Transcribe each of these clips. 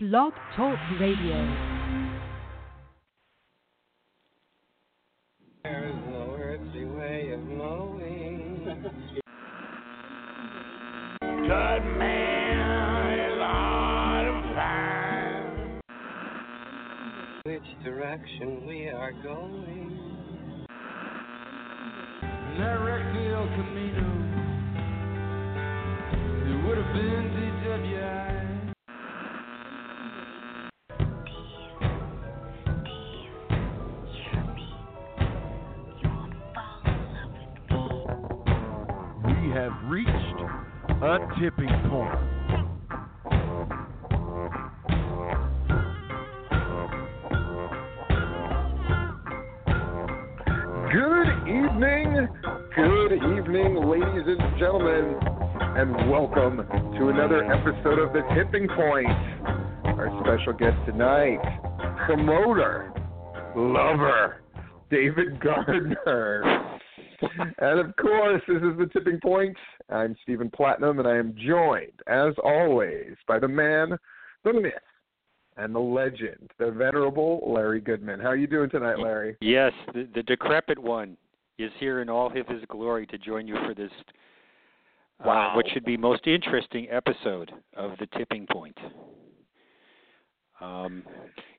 Blog Talk Radio. Direction we are going. Direct the El Camino. It would have been DWI. We have reached a tipping point. Ladies and gentlemen, and welcome to another episode of The Tipping Point. Our special guest tonight, promoter, lover, David Gardner. And of course, this is The Tipping Point. I'm Stephen Platinum, and I am joined, as always, by the man, the myth, and the legend, the venerable Larry Goodman. How are you doing tonight, Larry? Yes, the decrepit one is here in all of his glory to join you for this, what should be most interesting episode of The Tipping Point.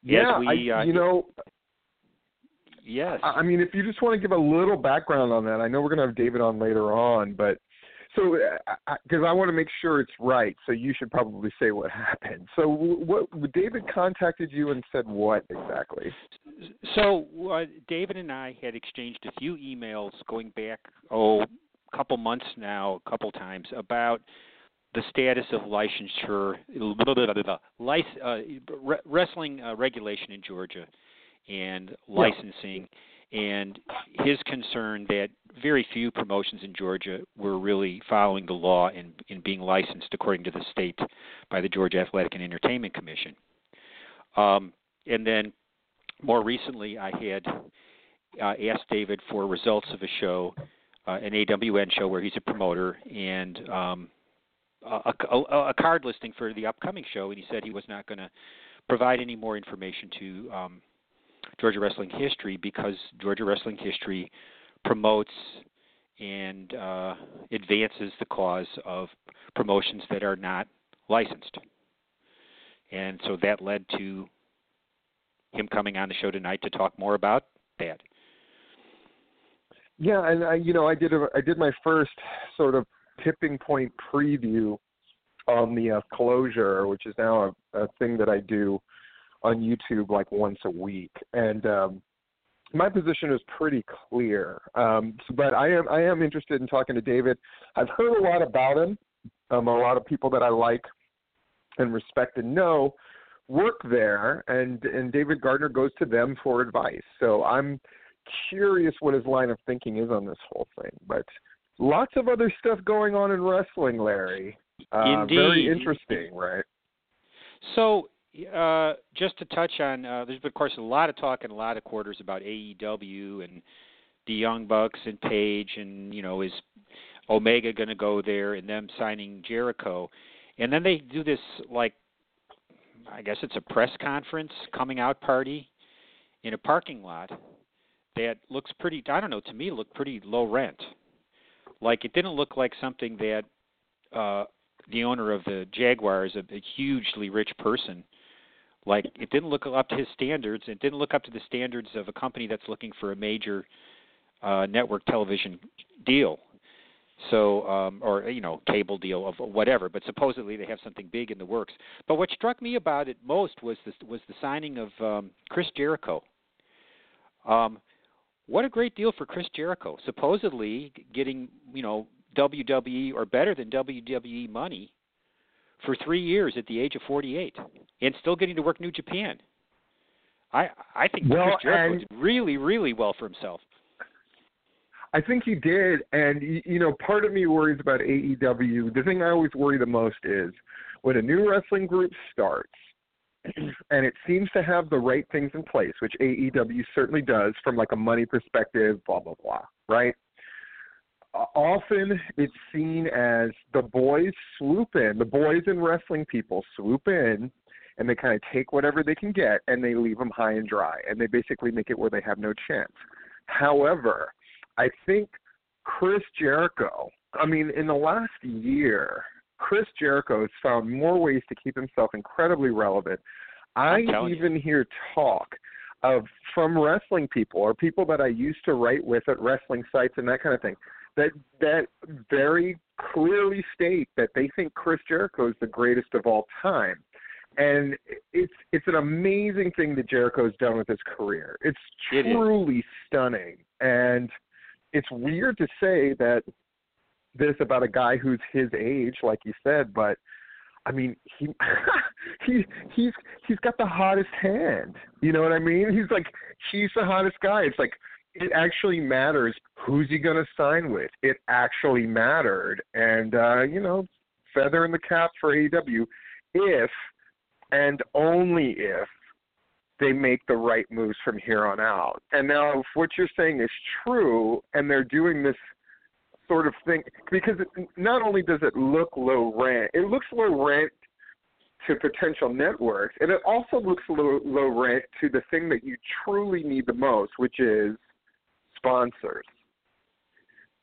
Yes. I mean, if you just want to give a little background on that, I know we're going to have David on later on, but so because I want to make sure it's right, so you should probably say what happened. So what David contacted you and said what exactly? So David and I had exchanged a few emails going back a couple months now, a couple times, about the status of licensure, wrestling regulation in Georgia and licensing. Yeah. And his concern that very few promotions in Georgia were really following the law and being licensed according to the state by the Georgia Athletic and Entertainment Commission. And then more recently, I had asked David for results of a show, an AWN show where he's a promoter, and a card listing for the upcoming show, and he said he was not going to provide any more information to Georgia Wrestling History because Georgia Wrestling History promotes and advances the cause of promotions that are not licensed. And so that led to him coming on the show tonight to talk more about that. Yeah, and I did my first sort of tipping point preview on the closure, which is now a thing that I do on YouTube like once a week, and my position is pretty clear. But I am interested in talking to David. I've heard a lot about him. A lot of people that I like and respect and know work there, and David Gardner goes to them for advice. So I'm curious what his line of thinking is on this whole thing. But lots of other stuff going on in wrestling, Larry. Indeed, very interesting, right? So. Just to touch on, there's been, of course, a lot of talk in a lot of quarters about AEW and the Young Bucks and Page and, is Omega going to go there and them signing Jericho. And then they do this, I guess it's a press conference coming out party in a parking lot that looks pretty, I don't know, to me looked pretty low rent. Like it didn't look like something that the owner of the Jaguars, a hugely rich person, it didn't look up to his standards. It didn't look up to the standards of a company that's looking for a major network television deal, or cable deal of whatever. But supposedly they have something big in the works. But what struck me about it most was the signing of Chris Jericho. What a great deal for Chris Jericho! Supposedly getting WWE or better than WWE money for 3 years at the age of 48 and still getting to work New Japan. I think Chris Jericho did really, really well for himself. I think he did. And, part of me worries about AEW. The thing I always worry the most is when a new wrestling group starts and it seems to have the right things in place, which AEW certainly does from a money perspective, blah, blah, blah, right? Often it's seen as the boys in wrestling people swoop in and they kind of take whatever they can get and they leave them high and dry, and they basically make it where they have no chance. However, I think Chris Jericho, I mean, in the last year, Chris Jericho has found more ways to keep himself incredibly relevant. I even hear talk of from wrestling people or people that I used to write with at wrestling sites and that kind of thing that very clearly state that they think Chris Jericho is the greatest of all time. And it's an amazing thing that Jericho's done with his career. It's truly stunning. And it's weird to say that this about a guy who's his age, like you said, but I mean, he's got the hottest hand. You know what I mean? He's the hottest guy. It's like, it actually matters who's he going to sign with. It actually mattered. And, you know, feather in the cap for AEW if and only if they make the right moves from here on out. And now if what you're saying is true and they're doing this sort of thing, because not only does it look low rent, it looks low rent to potential networks, and it also looks low rent to the thing that you truly need the most, which is sponsors.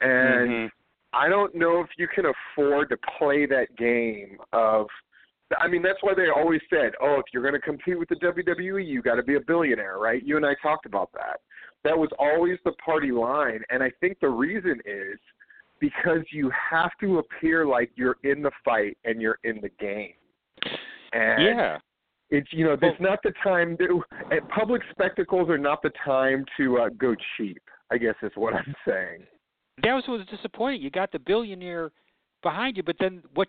And I don't know if you can afford to play that game of, I mean, that's why they always said, oh, if you're going to compete with the WWE, you got to be a billionaire, right? You and I talked about that. That was always the party line, and I think the reason is because you have to appear like you're in the fight and you're in the game. And it's, you know, it's not the time to, public spectacles are not the time to go cheap, I guess is what I'm saying. That was what was disappointing. You got the billionaire behind you, but then what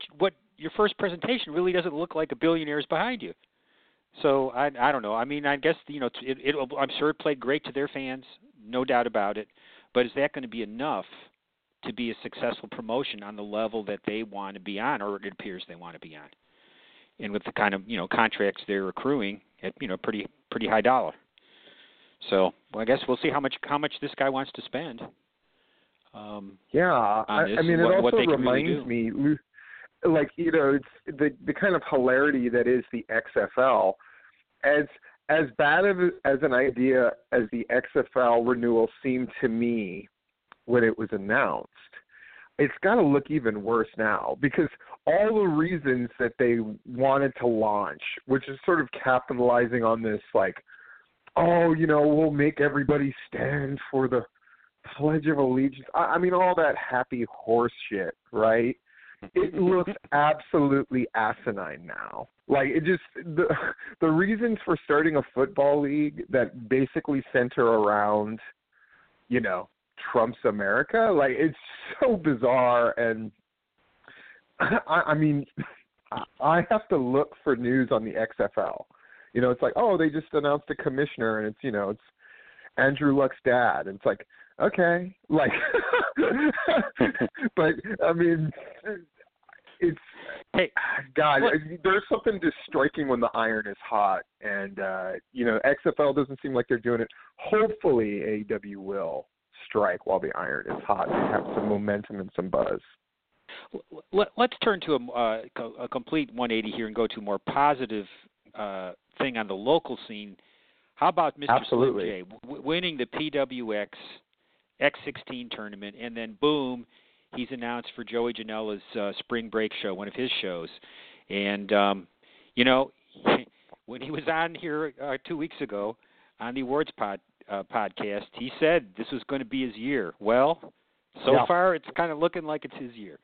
your first presentation really doesn't look like a billionaire is behind you. So I don't know. I mean, I guess, you know, I'm sure it played great to their fans, no doubt about it. But is that going to be enough to be a successful promotion on the level that they want to be on, or it appears they want to be on? And with the kind of, you know, contracts they're accruing at, you know, pretty high dollar. So I guess we'll see how much this guy wants to spend. I mean, it also reminds me, like, you know, it's the kind of hilarity that is the XFL. As bad as an idea as the XFL renewal seemed to me when it was announced, it's got to look even worse now, because all the reasons that they wanted to launch, which is sort of capitalizing on this, like, oh, you know, we'll make everybody stand for the Pledge of Allegiance. I mean, all that happy horse shit, right? It looks absolutely asinine now. Like, it just, the reasons for starting a football league that basically center around, you know, Trump's America, like, it's so bizarre. And I mean, I have to look for news on the XFL. You know, it's like, oh, they just announced a commissioner, and it's, you know, it's Andrew Luck's dad, and it's like, okay, like, but I mean, it's, hey, God, look, there's something just striking when the iron is hot, and you know, XFL doesn't seem like they're doing it. Hopefully, AEW will strike while the iron is hot and have some momentum and some buzz. Let's turn to a complete 180 here and go to a more positive thing on the local scene. How about Mr. Absolutely. Slim J winning the PWX X16 tournament, and then boom, he's announced for Joey Janela's spring break show, one of his shows. And, you know, when he was on here 2 weeks ago on the awards podcast, he said this was going to be his year. Well, so far it's kind of looking like it's his year.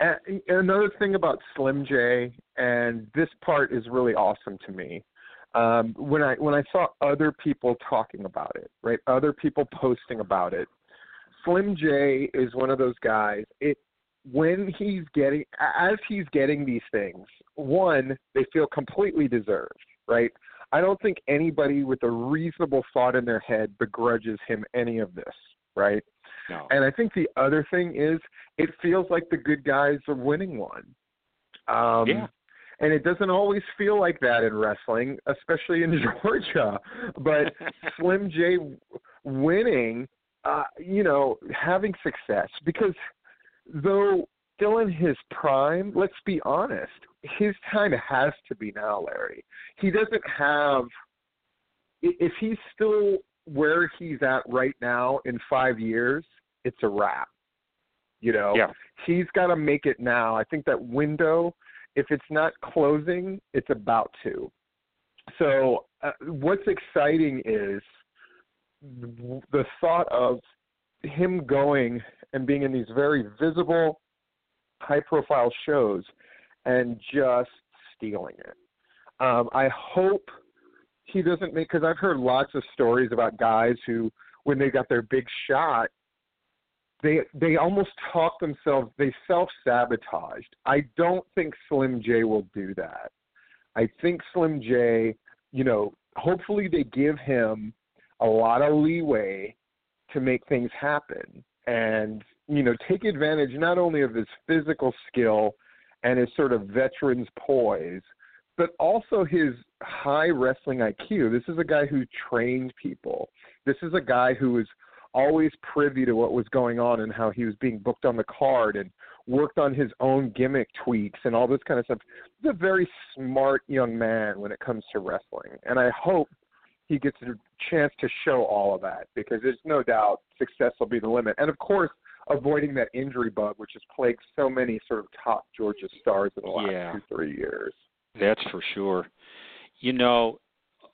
And another thing about Slim J, and this part is really awesome to me, when I saw other people talking about it, right, other people posting about it, Slim J is one of those guys. When he's getting these things, one, they feel completely deserved, right? I don't think anybody with a reasonable thought in their head begrudges him any of this, right? No. And I think the other thing is it feels like the good guys are winning one. And it doesn't always feel like that in wrestling, especially in Georgia. But Slim J winning, you know, having success, because though still in his prime, let's be honest, his time has to be now, Larry. He doesn't have – if he's still where he's at right now in 5 years, it's a wrap. You know, yeah. He's got to make it now. I think that window, if it's not closing, it's about to. So what's exciting is the thought of him going and being in these very visible, high-profile shows and just stealing it. I hope he doesn't make – because I've heard lots of stories about guys who, when they got their big shot, They almost talk themselves, they self-sabotaged. I don't think Slim J will do that. I think Slim J, you know, hopefully they give him a lot of leeway to make things happen and, you know, take advantage not only of his physical skill and his sort of veteran's poise, but also his high wrestling IQ. This is a guy who trained people. This is a guy who is always privy to what was going on and how he was being booked on the card and worked on his own gimmick tweaks and all this kind of stuff. He's a very smart young man when it comes to wrestling. And I hope he gets a chance to show all of that because there's no doubt success will be the limit. And, of course, avoiding that injury bug, which has plagued so many sort of top Georgia stars in the last 2-3 years. That's for sure. You know,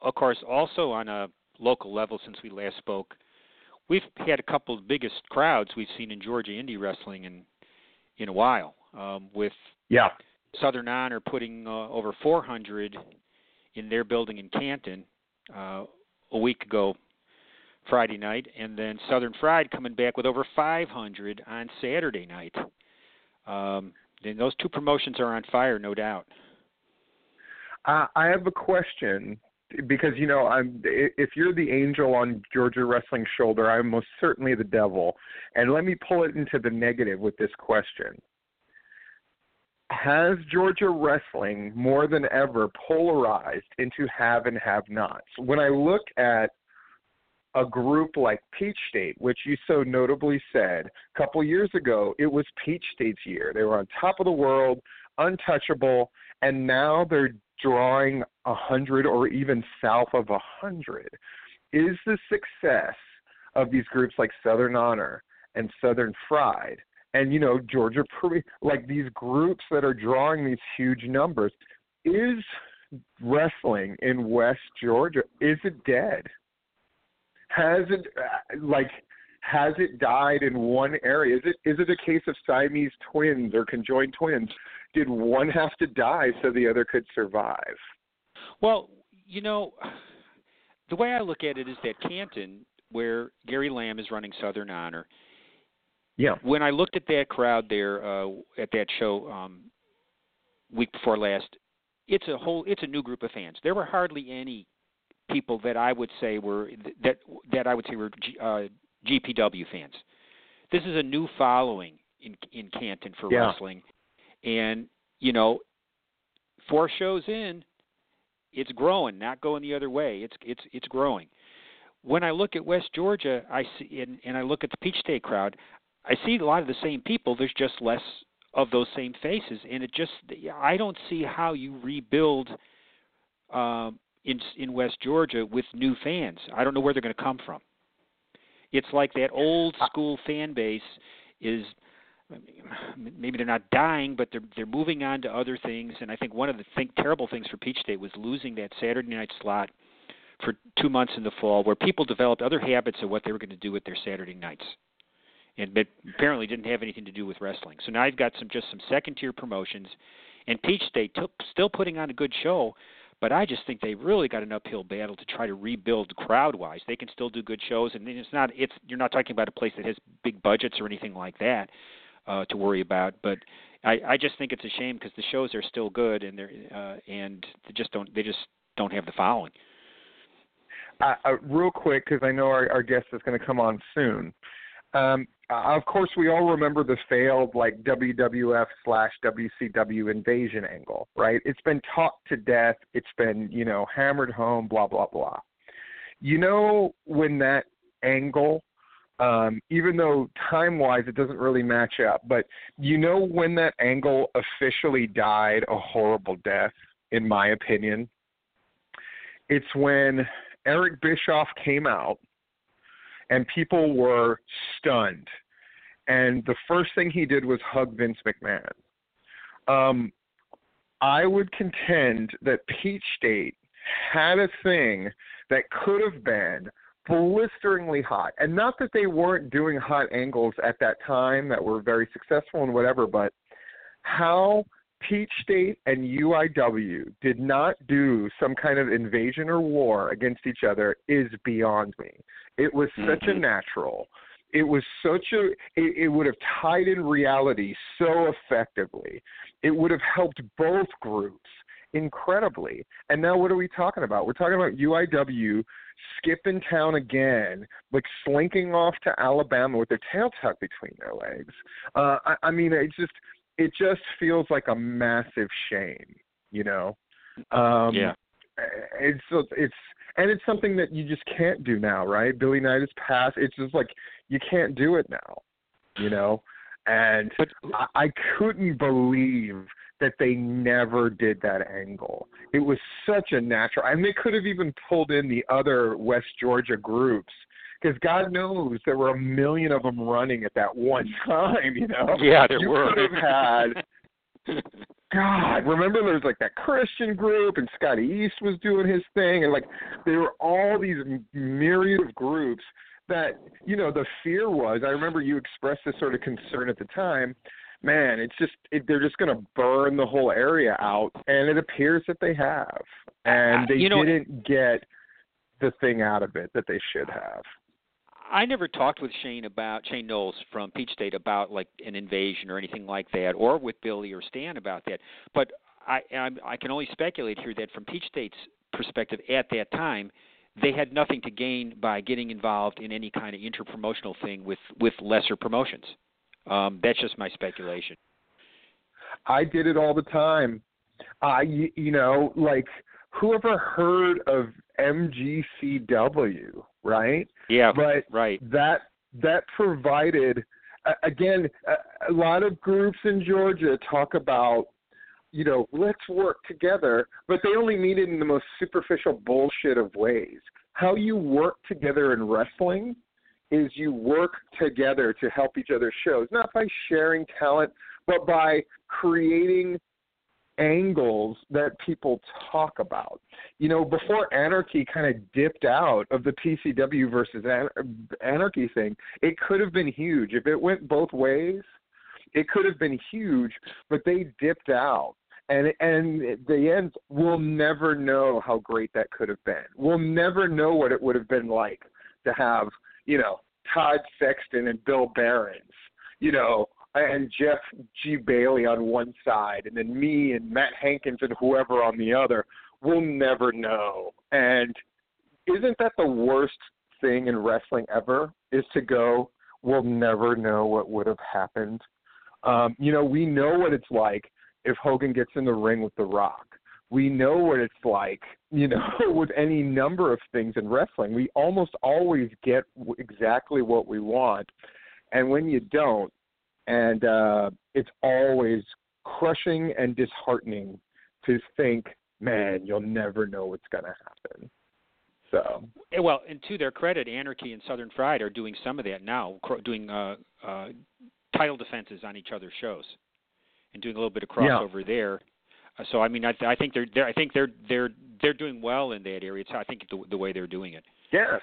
of course, also on a local level since we last spoke, we've had a couple of the biggest crowds we've seen in Georgia indie wrestling in a while, with Southern Honor putting over 400 in their building in Canton a week ago, Friday night, and then Southern Fried coming back with over 500 on Saturday night. Then those two promotions are on fire, no doubt. I have a question. Because, you know, if you're the angel on Georgia Wrestling's shoulder, I'm most certainly the devil. And let me pull it into the negative with this question. Has Georgia Wrestling more than ever polarized into have and have-nots? When I look at a group like Peach State, which you so notably said a couple years ago, it was Peach State's year. They were on top of the world, untouchable, and now they're drawing 100 or even south of 100. Is the success of these groups like Southern Honor and Southern Fried and, you know, Georgia, like these groups that are drawing these huge numbers, is wrestling in West Georgia, is it dead? Has it died in one area? Is it a case of Siamese twins or conjoined twins? Did one have to die so the other could survive? Well, you know, the way I look at it is that Canton, where Gary Lamb is running Southern Honor, when I looked at that crowd there at that show week before last, it's a new group of fans. There were hardly any people that I would say were GPW fans. This is a new following in Canton for wrestling. And, you know, 4 shows in, it's growing, not going the other way. It's growing. When I look at West Georgia, I see, and I look at the Peach State crowd, I see a lot of the same people. There's just less of those same faces, and I don't see how you rebuild in West Georgia with new fans. I don't know where they're going to come from. It's like that old school fan base is. Maybe they're not dying, but they're moving on to other things. And I think one of the terrible things for Peach State was losing that Saturday night slot for 2 months in the fall, where people developed other habits of what they were going to do with their Saturday nights, and but apparently didn't have anything to do with wrestling. So now I've got some second tier promotions, and Peach State still putting on a good show, but I just think they really got an uphill battle to try to rebuild crowd wise. They can still do good shows, and you're not talking about a place that has big budgets or anything like that. To worry about, but I just think it's a shame because the shows are still good and they just don't have the following. Real quick, because I know our guest is going to come on soon. Of course, we all remember the failed like WWF/WCW invasion angle, right? It's been talked to death. It's been hammered home. Blah blah blah. You know when that angle even though time-wise it doesn't really match up. But you know when that angle officially died a horrible death, in my opinion? It's when Eric Bischoff came out and people were stunned. And the first thing he did was hug Vince McMahon. I would contend that Peach State had a thing that could have been blisteringly hot. And not that they weren't doing hot angles at that time that were very successful and whatever, but how Peach State and UIW did not do some kind of invasion or war against each other is beyond me. It was such a natural. It was such a – it would have tied in reality so effectively. It would have helped both groups incredibly. And now what are we talking about? We're talking about UIW skipping town again, like slinking off to Alabama with their tail tucked between their legs. I mean, it just feels like a massive shame, you know? Yeah. It's something that you just can't do now, right? Billy Knight is passed. It's just like you can't do it now, you know? And I couldn't believe that they never did that angle. It was such a natural. I mean, they could have even pulled in the other West Georgia groups because God knows there were a million of them running at that one time, you know? Yeah, there were. Could have had – God, remember there was like that Christian group and Scotty East was doing his thing and like there were all these myriad of groups that, you know, the fear was, I remember you expressed this sort of concern at the time, man, it's just, they're just going to burn the whole area out, and it appears that they have, and they didn't get the thing out of it that they should have. I never talked with Shane Knowles from Peach State about like an invasion or anything like that, or with Billy or Stan about that. But I can only speculate here that from Peach State's perspective at that time, they had nothing to gain by getting involved in any kind of interpromotional thing with lesser promotions. That's just my speculation. I did it all the time. Whoever heard of MGCW, right? Yeah, but right. That provided, again, a lot of groups in Georgia talk about, you know, let's work together, but they only mean it in the most superficial bullshit of ways. How you work together in wrestling is you work together to help each other's shows, not by sharing talent, but by creating angles that people talk about. You know, before Anarchy kind of dipped out of the PCW versus Anarchy thing, it could have been huge. If it went both ways, it could have been huge, but they dipped out. And the end, we'll never know how great that could have been. We'll never know what it would have been like to have, you know, Todd Sexton and Bill Barons, you know, and Jeff G. Bailey on one side, and then me and Matt Hankins and whoever on the other. We'll never know. And isn't that the worst thing in wrestling ever, is to go, we'll never know what would have happened? You know, we know what it's like if Hogan gets in the ring with The Rock. We know what it's like, you know, with any number of things in wrestling. We almost always get exactly what we want. And when you don't, and it's always crushing and disheartening to think, man, you'll never know what's going to happen. So, well, and to their credit, Anarchy and Southern Fried are doing some of that now, doing title defenses on each other's shows and doing a little bit of crossover there. So, I mean, I think they're doing well in that area. It's, I think, the way they're doing it. Yes.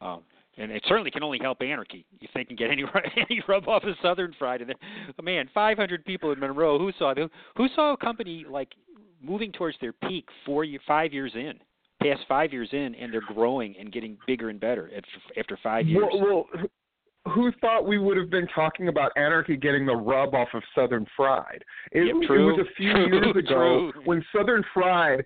And it certainly can only help Anarchy if they can get any rub off of Southern Fried. And then, man, 500 people in Monroe who saw a company like moving towards their peak 5 years in, past 5 years in, and they're growing and getting bigger and better after 5 years. Well, who thought we would have been talking about Anarchy getting the rub off of Southern Fried? It was a few years ago when Southern Fried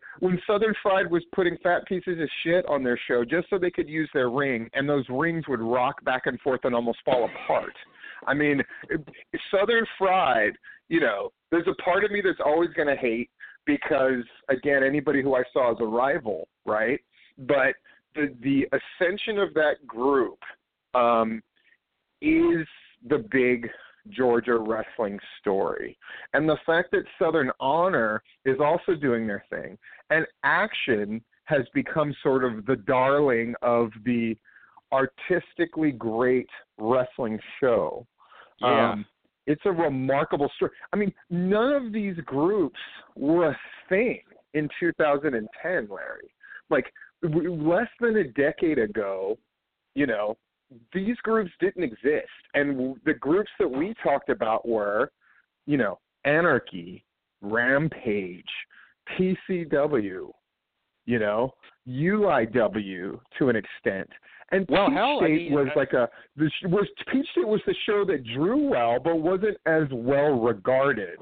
was putting fat pieces of shit on their show just so they could use their ring, and those rings would rock back and forth and almost fall apart. I mean, Southern Fried, you know, there's a part of me that's always going to hate because, again, anybody who I saw is a rival, right? But the ascension of that group is the big Georgia wrestling story. And the fact that Southern Honor is also doing their thing, and Action has become sort of the darling of the artistically great wrestling show. Yeah. It's a remarkable story. I mean, none of these groups were a thing in 2010, Larry. Like, less than a decade ago, you know, these groups didn't exist. And the groups that we talked about were, you know, Anarchy, Rampage, PCW, you know, UIW to an extent. And well, Peach State was the show that drew well, but wasn't as well regarded,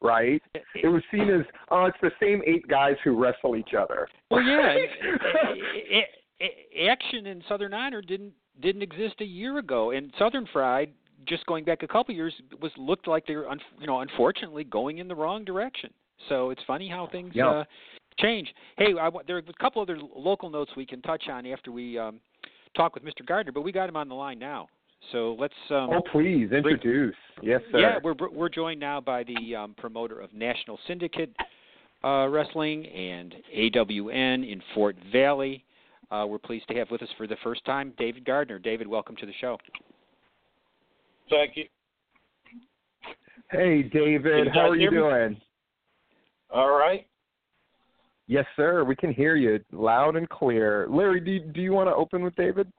right? It was seen as, oh, it's the same eight guys who wrestle each other. Well, yeah, Action and Southern Honor didn't exist a year ago, and Southern Fried, just going back a couple of years, looked like they were, unfortunately, going in the wrong direction. So it's funny how things change. Hey, there are a couple other local notes we can touch on after we talk with Mr. Gardner, but we got him on the line now. So let's please introduce. Yes, sir. Yeah, we're joined now by the promoter of National Syndicate Wrestling and AWN in Fort Valley. We're pleased to have with us for the first time David Gardner. David, welcome to the show. Thank you. Hey, David, how are you doing? All right. Yes, sir. We can hear you loud and clear. Larry, do you want to open with David?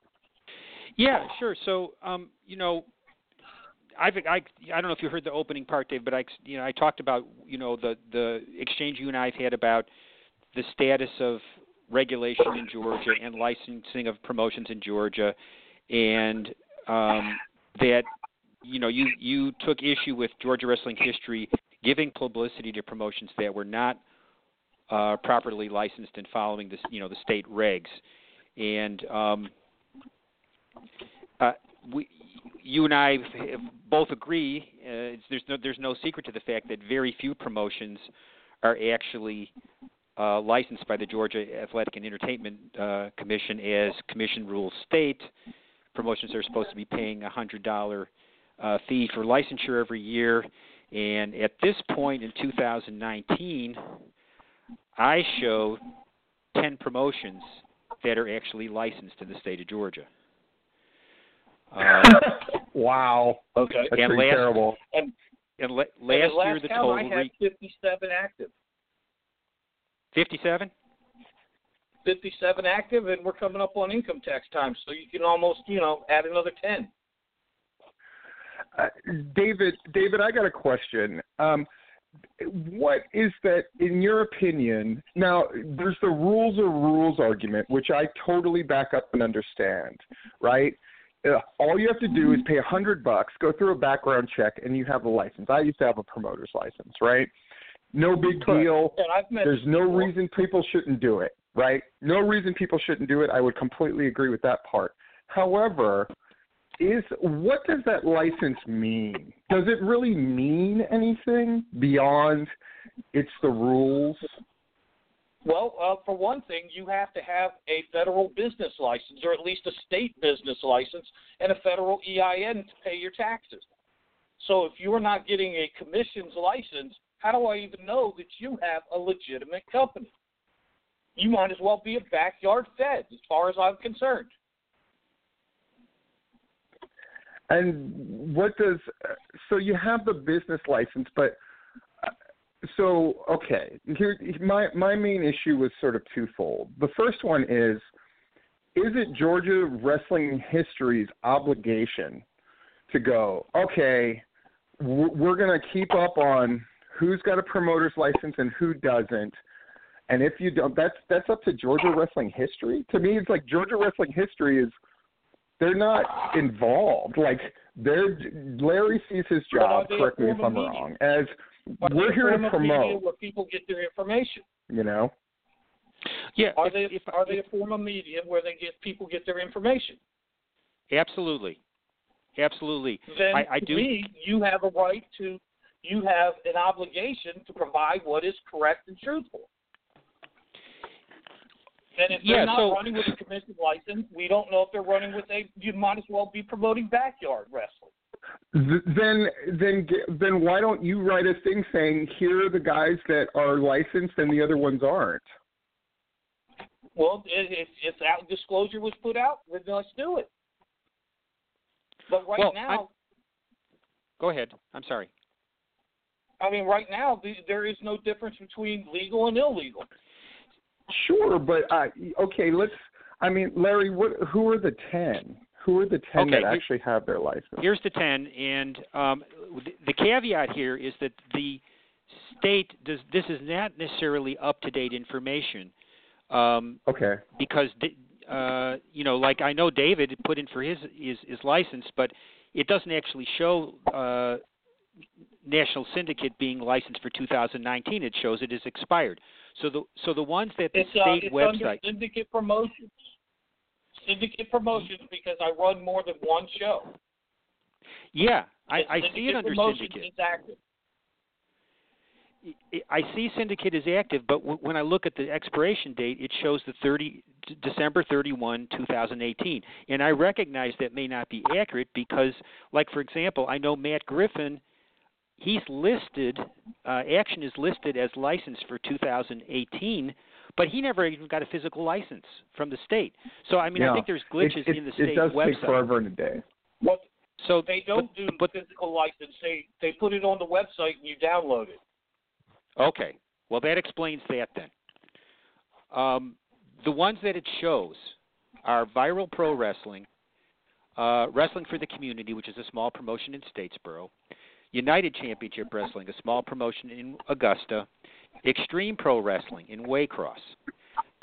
Yeah, sure. So, I don't know if you heard the opening part, Dave, but I talked about, the exchange you and I have had about the status of regulation in Georgia and licensing of promotions in Georgia, and that, you took issue with Georgia Wrestling History giving publicity to promotions that were not properly licensed and following this, the state regs. And you and I both agree. There's no secret to the fact that very few promotions are actually licensed by the Georgia Athletic and Entertainment Commission, as commission rules state. Promotions are supposed to be paying $100 fee for licensure every year. And at this point in 2019, I show 10 promotions that are actually licensed in the state of Georgia. Wow. Okay. That's pretty terrible. And last year, the total. I had 57 active. 57? 57 active, and we're coming up on income tax time, so you can almost, add another 10. David, I got a question. What is that, in your opinion? Now, there's the rules are rules argument, which I totally back up and understand, right? All you have to do is pay $100, go through a background check, and you have a license. I used to have a promoter's license, right? No big deal. There's no reason people shouldn't do it, right? No reason people shouldn't do it. I would completely agree with that part. However, what does that license mean? Does it really mean anything beyond it's the rules? Well, for one thing, you have to have a federal business license, or at least a state business license, and a federal EIN to pay your taxes. So if you are not getting a commission's license, how do I even know that you have a legitimate company? You might as well be a backyard fed, as far as I'm concerned. And so you have the business license, but so, okay, here, my main issue was sort of twofold. The first one is it Georgia Wrestling History's obligation to go, okay, we're going to keep up on who's got a promoter's license and who doesn't. And if you don't, that's up to Georgia Wrestling History. To me, it's like Georgia Wrestling History is, they're not involved. Like, Larry sees his job, correct me if I'm wrong, as we're here to promote. Where people get their information. Yeah. Are they a form of media where people get their information? Absolutely. Then I do. You have a right to. You have an obligation to provide what is correct and truthful. And if they're not running with a commission license, we don't know if they're running with a. You might as well be promoting backyard wrestling. Then why don't you write a thing saying here are the guys that are licensed and the other ones aren't? Well, if that disclosure was put out, then let's do it. But go ahead. I'm sorry. I mean, right now there is no difference between legal and illegal. Sure, but okay. Larry, who are the 10? Who are the 10 that actually have their license? Here's the 10, and the caveat here is that the state does. This is not necessarily up-to-date information. Because I know David put in for his license, but it doesn't actually show National Syndicate being licensed for 2019. It shows it is expired. So the ones that the state website. It's under Syndicate Promotions. Syndicate Promotions, because I run more than one show. Yeah, I see it under Syndicate. I see Syndicate is active, but when I look at the expiration date, it shows the December 31, 2018. And I recognize that may not be accurate because, like, for example, I know Matt Griffin, he's listed, Action is listed as licensed for 2018, but he never even got a physical license from the state. So, I think there's glitches in the state website. It does take forever and a day. Well, so they don't do physical license. They put it on the website and you download it. Okay. Well, that explains that then. The ones that it shows are Viral Pro Wrestling, Wrestling for the Community, which is a small promotion in Statesboro, United Championship Wrestling, a small promotion in Augusta, Extreme Pro Wrestling in Waycross,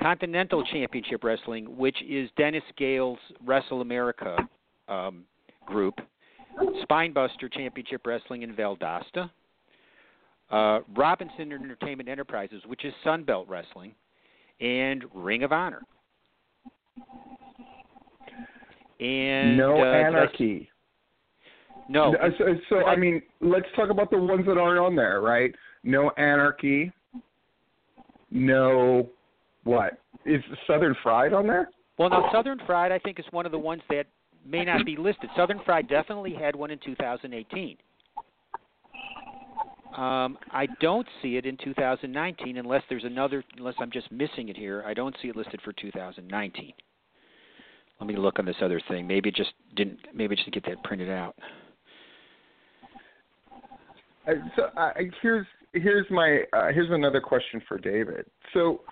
Continental Championship Wrestling, which is Dennis Gale's Wrestle America group, Spinebuster Championship Wrestling in Valdosta, Robinson Entertainment Enterprises, which is Sunbelt Wrestling, and Ring of Honor. And Anarchy. No. Let's talk about the ones that aren't on there, right? No Anarchy. No, what? Is Southern Fried on there? Well, no, Southern Fried, I think, is one of the ones that may not be listed. Southern Fried definitely had one in 2018. I don't see it in 2019 unless I'm just missing it here. I don't see it listed for 2019. Let me look on this other thing. Maybe it just didn't get that printed out. Here's another question for David. So,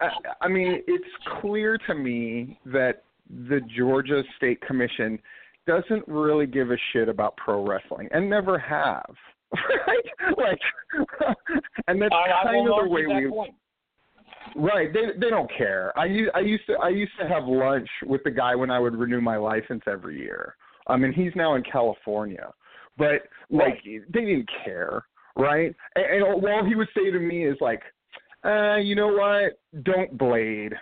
it's clear to me that the Georgia State Commission doesn't really give a shit about pro wrestling and never have. Right? And that's kind of the way we. Point. Right? They don't care. I used to have lunch with the guy when I would renew my license every year. He's now in California, but they didn't care, right? And all he would say to me is you know what? Don't blade.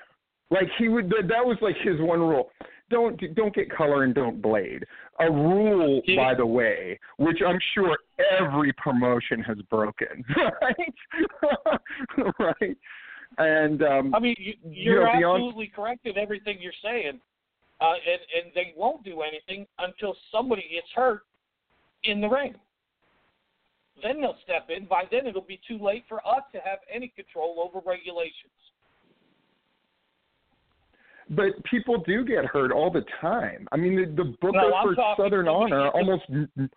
That was his one rule. Don't get color and don't blade. A rule, by the way, which I'm sure every promotion has broken, right? Right. And you're absolutely correct in everything you're saying, and they won't do anything until somebody gets hurt in the ring. Then they'll step in. By then, it'll be too late for us to have any control over regulations. But people do get hurt all the time. The booker for Southern Honor almost murdered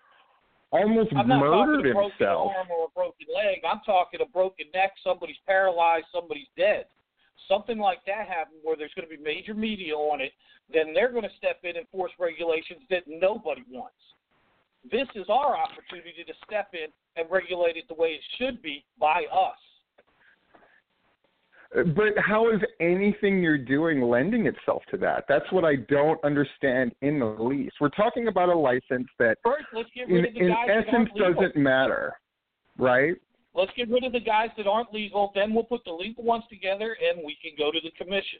himself. I'm not talking a broken arm or a broken leg. I'm talking a broken neck. Somebody's paralyzed. Somebody's dead. Something like that happened where there's going to be major media on it. Then they're going to step in and force regulations that nobody wants. This is our opportunity to step in and regulate it the way it should be by us. But how is anything you're doing lending itself to that? That's what I don't understand in the least. We're talking about a license that, first, let's get rid of the guys in essence, that doesn't matter, right? Let's get rid of the guys that aren't legal. Then we'll put the legal ones together, and we can go to the commission.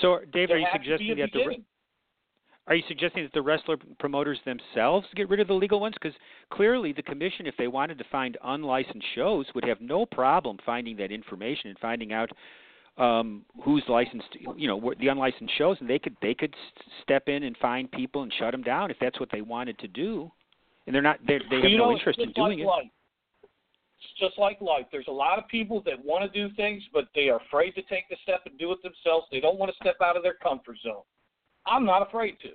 So, Dave, are you suggesting that the wrestler promoters themselves get rid of the legal ones? Because clearly the commission, if they wanted to find unlicensed shows, would have no problem finding that information and finding out who's licensed, you know, the unlicensed shows, and they could step in and find people and shut them down if that's what they wanted to do. And they're not, they have no interest in doing it. It's just like life. There's a lot of people that want to do things, but they are afraid to take the step and do it themselves. They don't want to step out of their comfort zone. I'm not afraid to.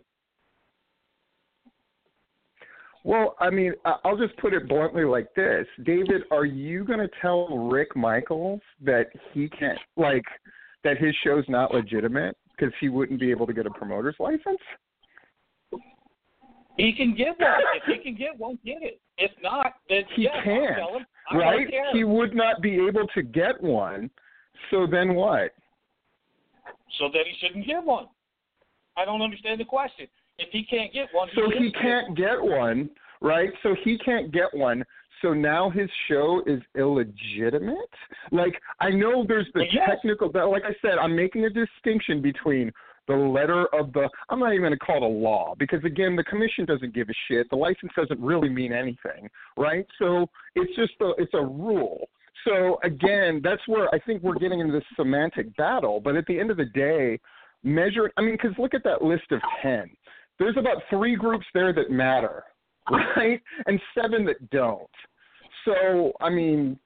Well, I mean, I'll just put it bluntly like this. David, are you going to tell Rick Michaels that he can't, like, that his show's not legitimate because he wouldn't be able to get a promoter's license? He can get one. If he can get one, get it. If not, then he can't. I'll tell him. Right? He would not be able to get one. So then what? So then he shouldn't get one. I don't understand the question. If he can't get one, so he can't get one, right? So he can't get one. So now his show is illegitimate. Like, I know there's the technical, like I said, I'm making a distinction between the letter of the, I'm not even going to call it a law, because again, the commission doesn't give a shit. The license doesn't really mean anything, right? So it's just it's a rule. So again, that's where I think we're getting into this semantic battle. But at the end of the day, because look at that list of 10. There's about 3 groups there that matter, right? And 7 that don't. So, I mean,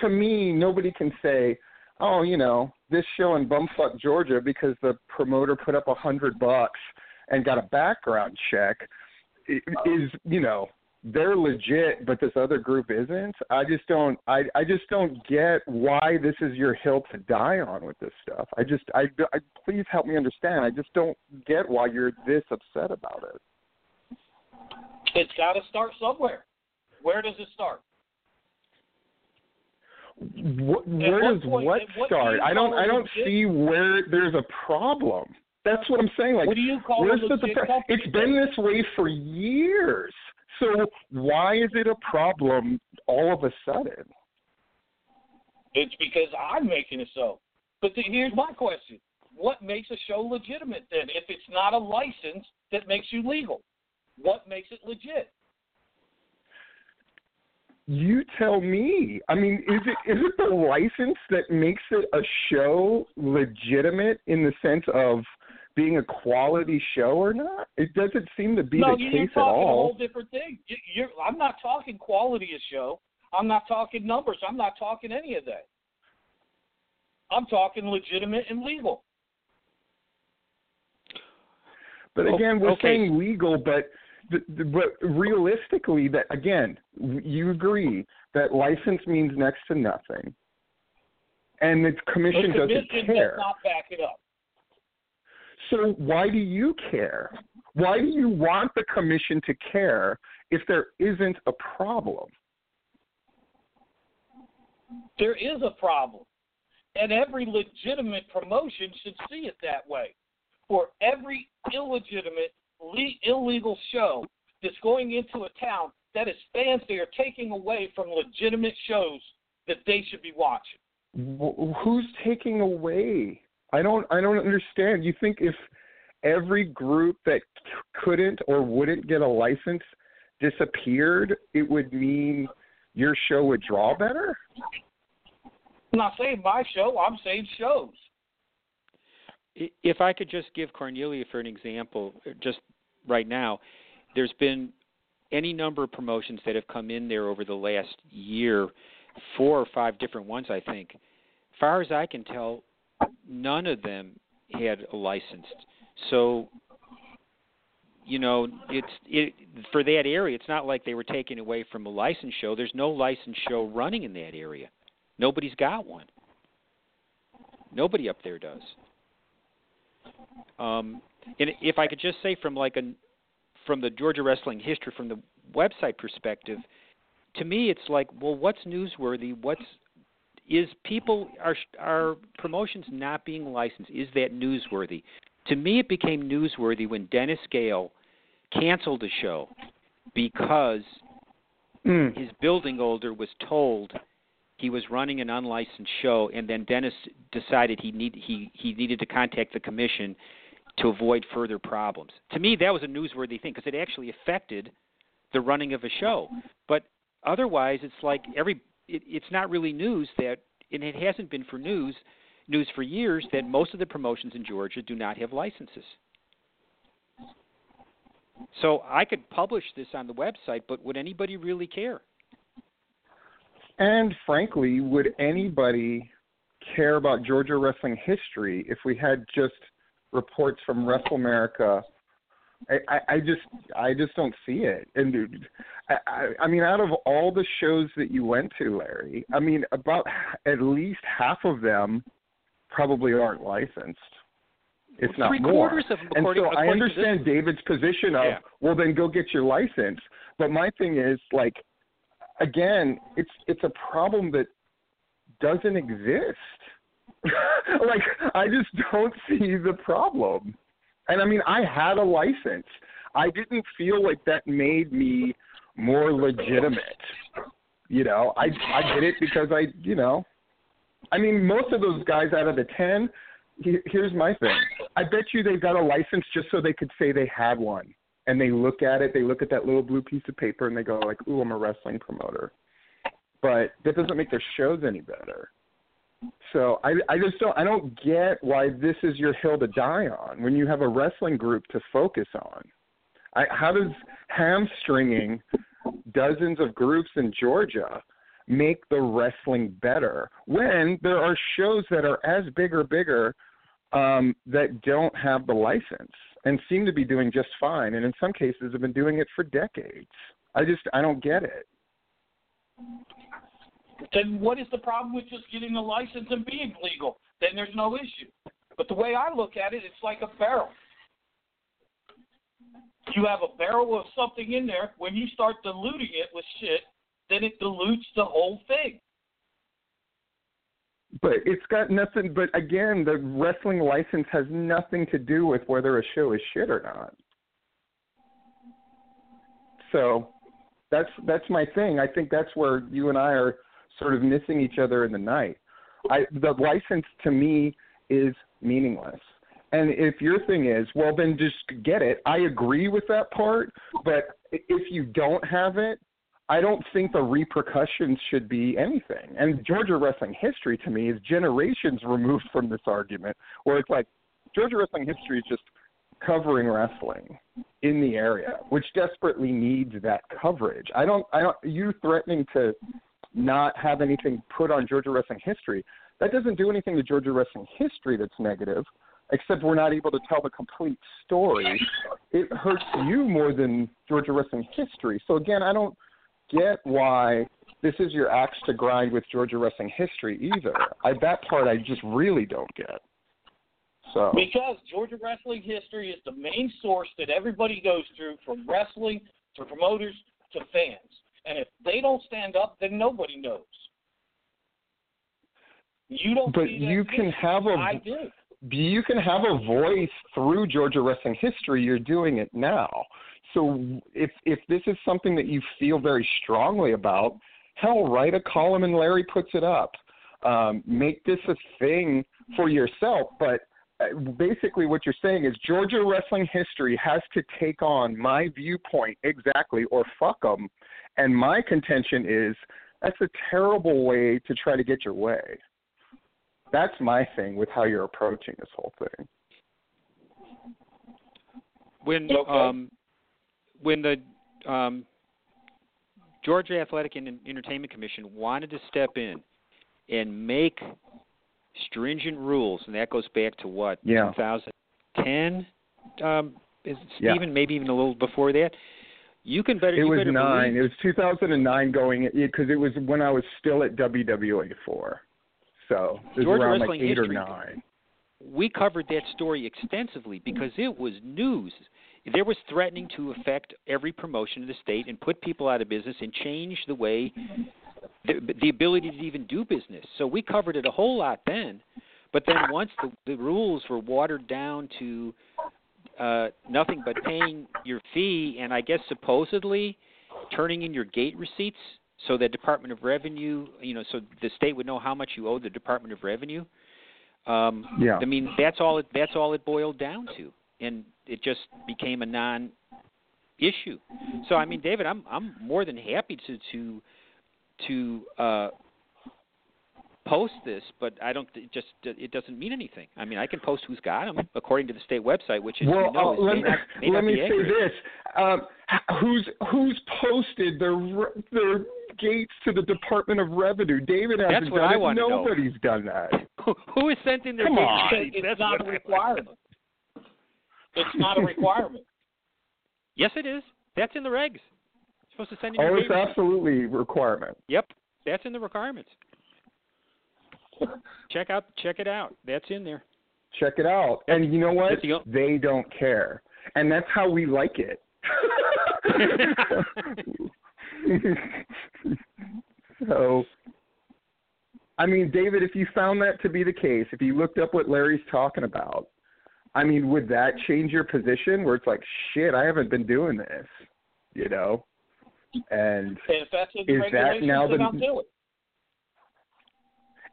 to me, nobody can say, oh, you know, this show in bumfuck Georgia because the promoter put up $100 and got a background check is, you know, they're legit, but this other group isn't. I just don't get why this is your hill to die on with this stuff. I please help me understand. I just don't get why you're this upset about it. It's got to start somewhere. Where does it start? Where does it start? I don't see where there's a problem. That's what I'm saying. Like, what do you call it? It's been this way for years. So why is it a problem all of a sudden? It's because I'm making it so. But here's my question. What makes a show legitimate then? If it's not a license that makes you legal, what makes it legit? You tell me. I mean, is it the license that makes it a show legitimate in the sense of being a quality show or not? It doesn't seem to be the case at all. No, you're talking a whole different thing. I'm not talking quality of show. I'm not talking numbers. I'm not talking any of that. I'm talking legitimate and legal. But again, we're saying legal, but realistically, that again, you agree that license means next to nothing, and the commission doesn't care. The commission does not back it up. So why do you care? Why do you want the commission to care if there isn't a problem? There is a problem. And every legitimate promotion should see it that way. For every illegitimate, illegal show that's going into a town, that is fans they are taking away from legitimate shows that they should be watching. Who's taking away? I don't understand. You think if every group that couldn't or wouldn't get a license disappeared, it would mean your show would draw better? I'm not saying my show. I'm saying shows. If I could just give Cornelia for an example, just right now, there's been any number of promotions that have come in there over the last year, 4 or 5 different ones, I think. As far as I can tell, none of them had a license. So, you know, it's for that area, it's not like they were taken away from a license show. There's no license show running in that area. Nobody's got one. Nobody up there does. And if I could just say from the Georgia Wrestling History, from the website perspective, to me it's like, well, what's newsworthy? Are promotions not being licensed? Is that newsworthy? To me, it became newsworthy when Dennis Gale canceled the show because his building holder was told he was running an unlicensed show, and then Dennis decided he needed to contact the commission to avoid further problems. To me, that was a newsworthy thing because it actually affected the running of a show. But otherwise, it's like it's not really news, that, and it hasn't been for news. news for years that most of the promotions in Georgia do not have licenses. So I could publish this on the website, but would anybody really care? And frankly, would anybody care about Georgia wrestling history if we had just reports from Wrestle America? I just don't see it. And dude, I mean, out of all the shows that you went to, Larry, I mean, about at least half of them probably aren't licensed. It's not more. And so I understand David's position of, well, then go get your license. But my thing is, like, again, it's a problem that doesn't exist. Like, I just don't see the problem. And, I mean, I had a license. I didn't feel like that made me more legitimate. You know, I did it because I, you know. I mean, most of those guys out of the 10, here's my thing. I bet you they got a license just so they could say they had one. And they look at it, they look at that little blue piece of paper, and they go like, ooh, I'm a wrestling promoter. But that doesn't make their shows any better. So I just don't get why this is your hill to die on when you have a wrestling group to focus on. How does hamstringing dozens of groups in Georgia make the wrestling better when there are shows that are as big or bigger that don't have the license and seem to be doing just fine, and in some cases have been doing it for decades? I don't get it. Then what is the problem with just getting a license and being legal? Then there's no issue. But the way I look at it, it's like a barrel. You have a barrel of something in there. When you start diluting it with shit, then it dilutes the whole thing. But it's got nothing, but again, the wrestling license has nothing to do with whether a show is shit or not. So that's my thing. I think that's where you and I are sort of missing each other in the night. The license to me is meaningless. And if your thing is, well, then just get it. I agree with that part, but if you don't have it, I don't think the repercussions should be anything. And Georgia wrestling history to me is generations removed from this argument, where it's like Georgia wrestling history is just covering wrestling in the area, which desperately needs that coverage. You threatening to not have anything put on Georgia wrestling history, that doesn't do anything to Georgia wrestling history that's negative, except we're not able to tell the complete story. It hurts you more than Georgia wrestling history. So again, I don't get why this is your axe to grind with Georgia wrestling history either. That part I just really don't get. So because Georgia wrestling history is the main source that everybody goes through, from wrestling to promoters to fans. And if they don't stand up, then nobody knows. You don't. But you can have You can have a voice through Georgia wrestling history. You're doing it now. So if this is something that you feel very strongly about, hell, write a column and Larry puts it up. Make this a thing for yourself. But basically what you're saying is Georgia wrestling history has to take on my viewpoint exactly, or fuck them. And my contention is that's a terrible way to try to get your way. That's my thing with how you're approaching this whole thing. When the Georgia Athletic and Entertainment Commission wanted to step in and make stringent rules, and that goes back to 2010? Maybe even a little before that. It was 2009 going, because it was when I was still at WWA 4. So it was Georgia around like 8 history, or 9. We covered that story extensively because it was news. There was threatening to affect every promotion in the state and put people out of business and change the way, the ability to even do business. So we covered it a whole lot then. But then once the rules were watered down to nothing but paying your fee and I guess supposedly turning in your gate receipts so the Department of Revenue, so the state would know how much you owed the Department of Revenue. I mean, that's all it boiled down to. And it just became a non-issue. So, I mean, David, I'm more than happy to post this, but I don't. It doesn't mean anything. I mean, I can post who's got them according to the state website, which is let me say this: who's posted their gates to the Department of Revenue? David hasn't done it. Nobody's done that. Who is sent in their gates? It's not a requirement. It's not a requirement. Yes, it is. That's in the regs. You're supposed to send in your gates. Oh, it's absolutely a requirement. Yep, that's in the requirements. Check it out. That's in there. Check it out. And you know what? They don't care. And that's how we like it. So, I mean, David, if you found that to be the case, if you looked up what Larry's talking about, I mean, would that change your position where it's like, shit, I haven't been doing this, you know? And if that's in the regulations, then I'll do it.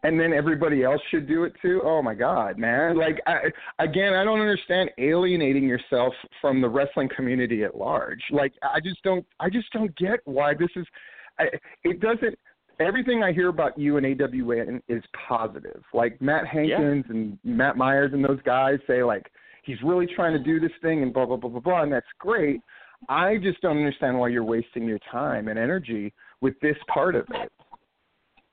And then everybody else should do it too. Oh my God, man! Like I don't understand alienating yourself from the wrestling community at large. Like I just don't get why this is. It doesn't. Everything I hear about you and AWN is positive. Like Matt Hankins and Matt Myers and those guys say like he's really trying to do this thing and blah blah blah blah blah, and that's great. I just don't understand why you're wasting your time and energy with this part of it.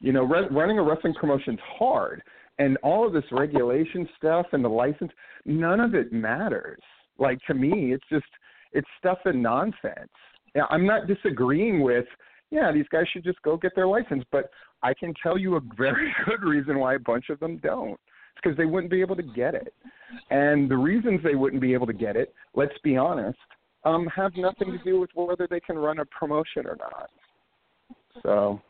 You know, running a wrestling promotion's hard, and all of this regulation stuff and the license, none of it matters. Like, to me, it's stuff and nonsense. Now, I'm not disagreeing with, these guys should just go get their license, but I can tell you a very good reason why a bunch of them don't. It's because they wouldn't be able to get it. And the reasons they wouldn't be able to get it, let's be honest, have nothing to do with whether they can run a promotion or not. So...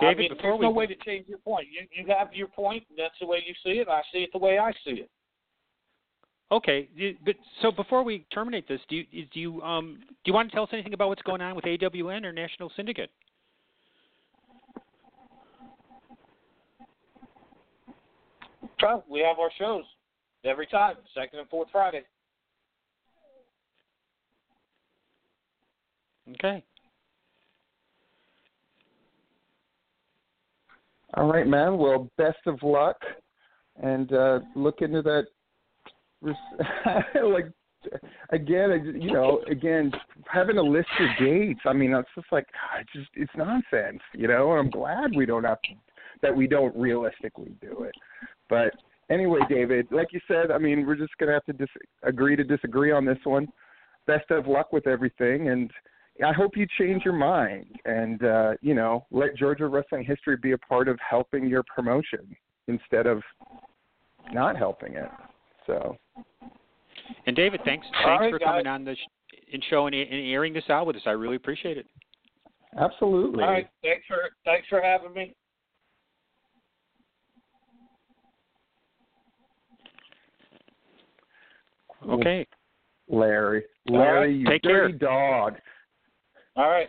David, there's no way to change your point. You have your point. That's the way you see it. I see it the way I see it. Okay, but so before we terminate this, do you want to tell us anything about what's going on with AWN or National Syndicate? We have our shows every time, second and fourth Friday. Okay. All right, man. Well, best of luck, and look into that. Having a list of dates. I mean, it's just like it's nonsense, you know. I'm glad we don't realistically do it. But anyway, David, like you said, I mean, we're just gonna have to agree to disagree on this one. Best of luck with everything, and I hope you change your mind and, let Georgia Wrestling History be a part of helping your promotion instead of not helping it. So. And, David, thanks for coming on and showing and airing this out with us. I really appreciate it. Absolutely. All right. Thanks for having me. Okay. Larry, right. You dirty dog. All right.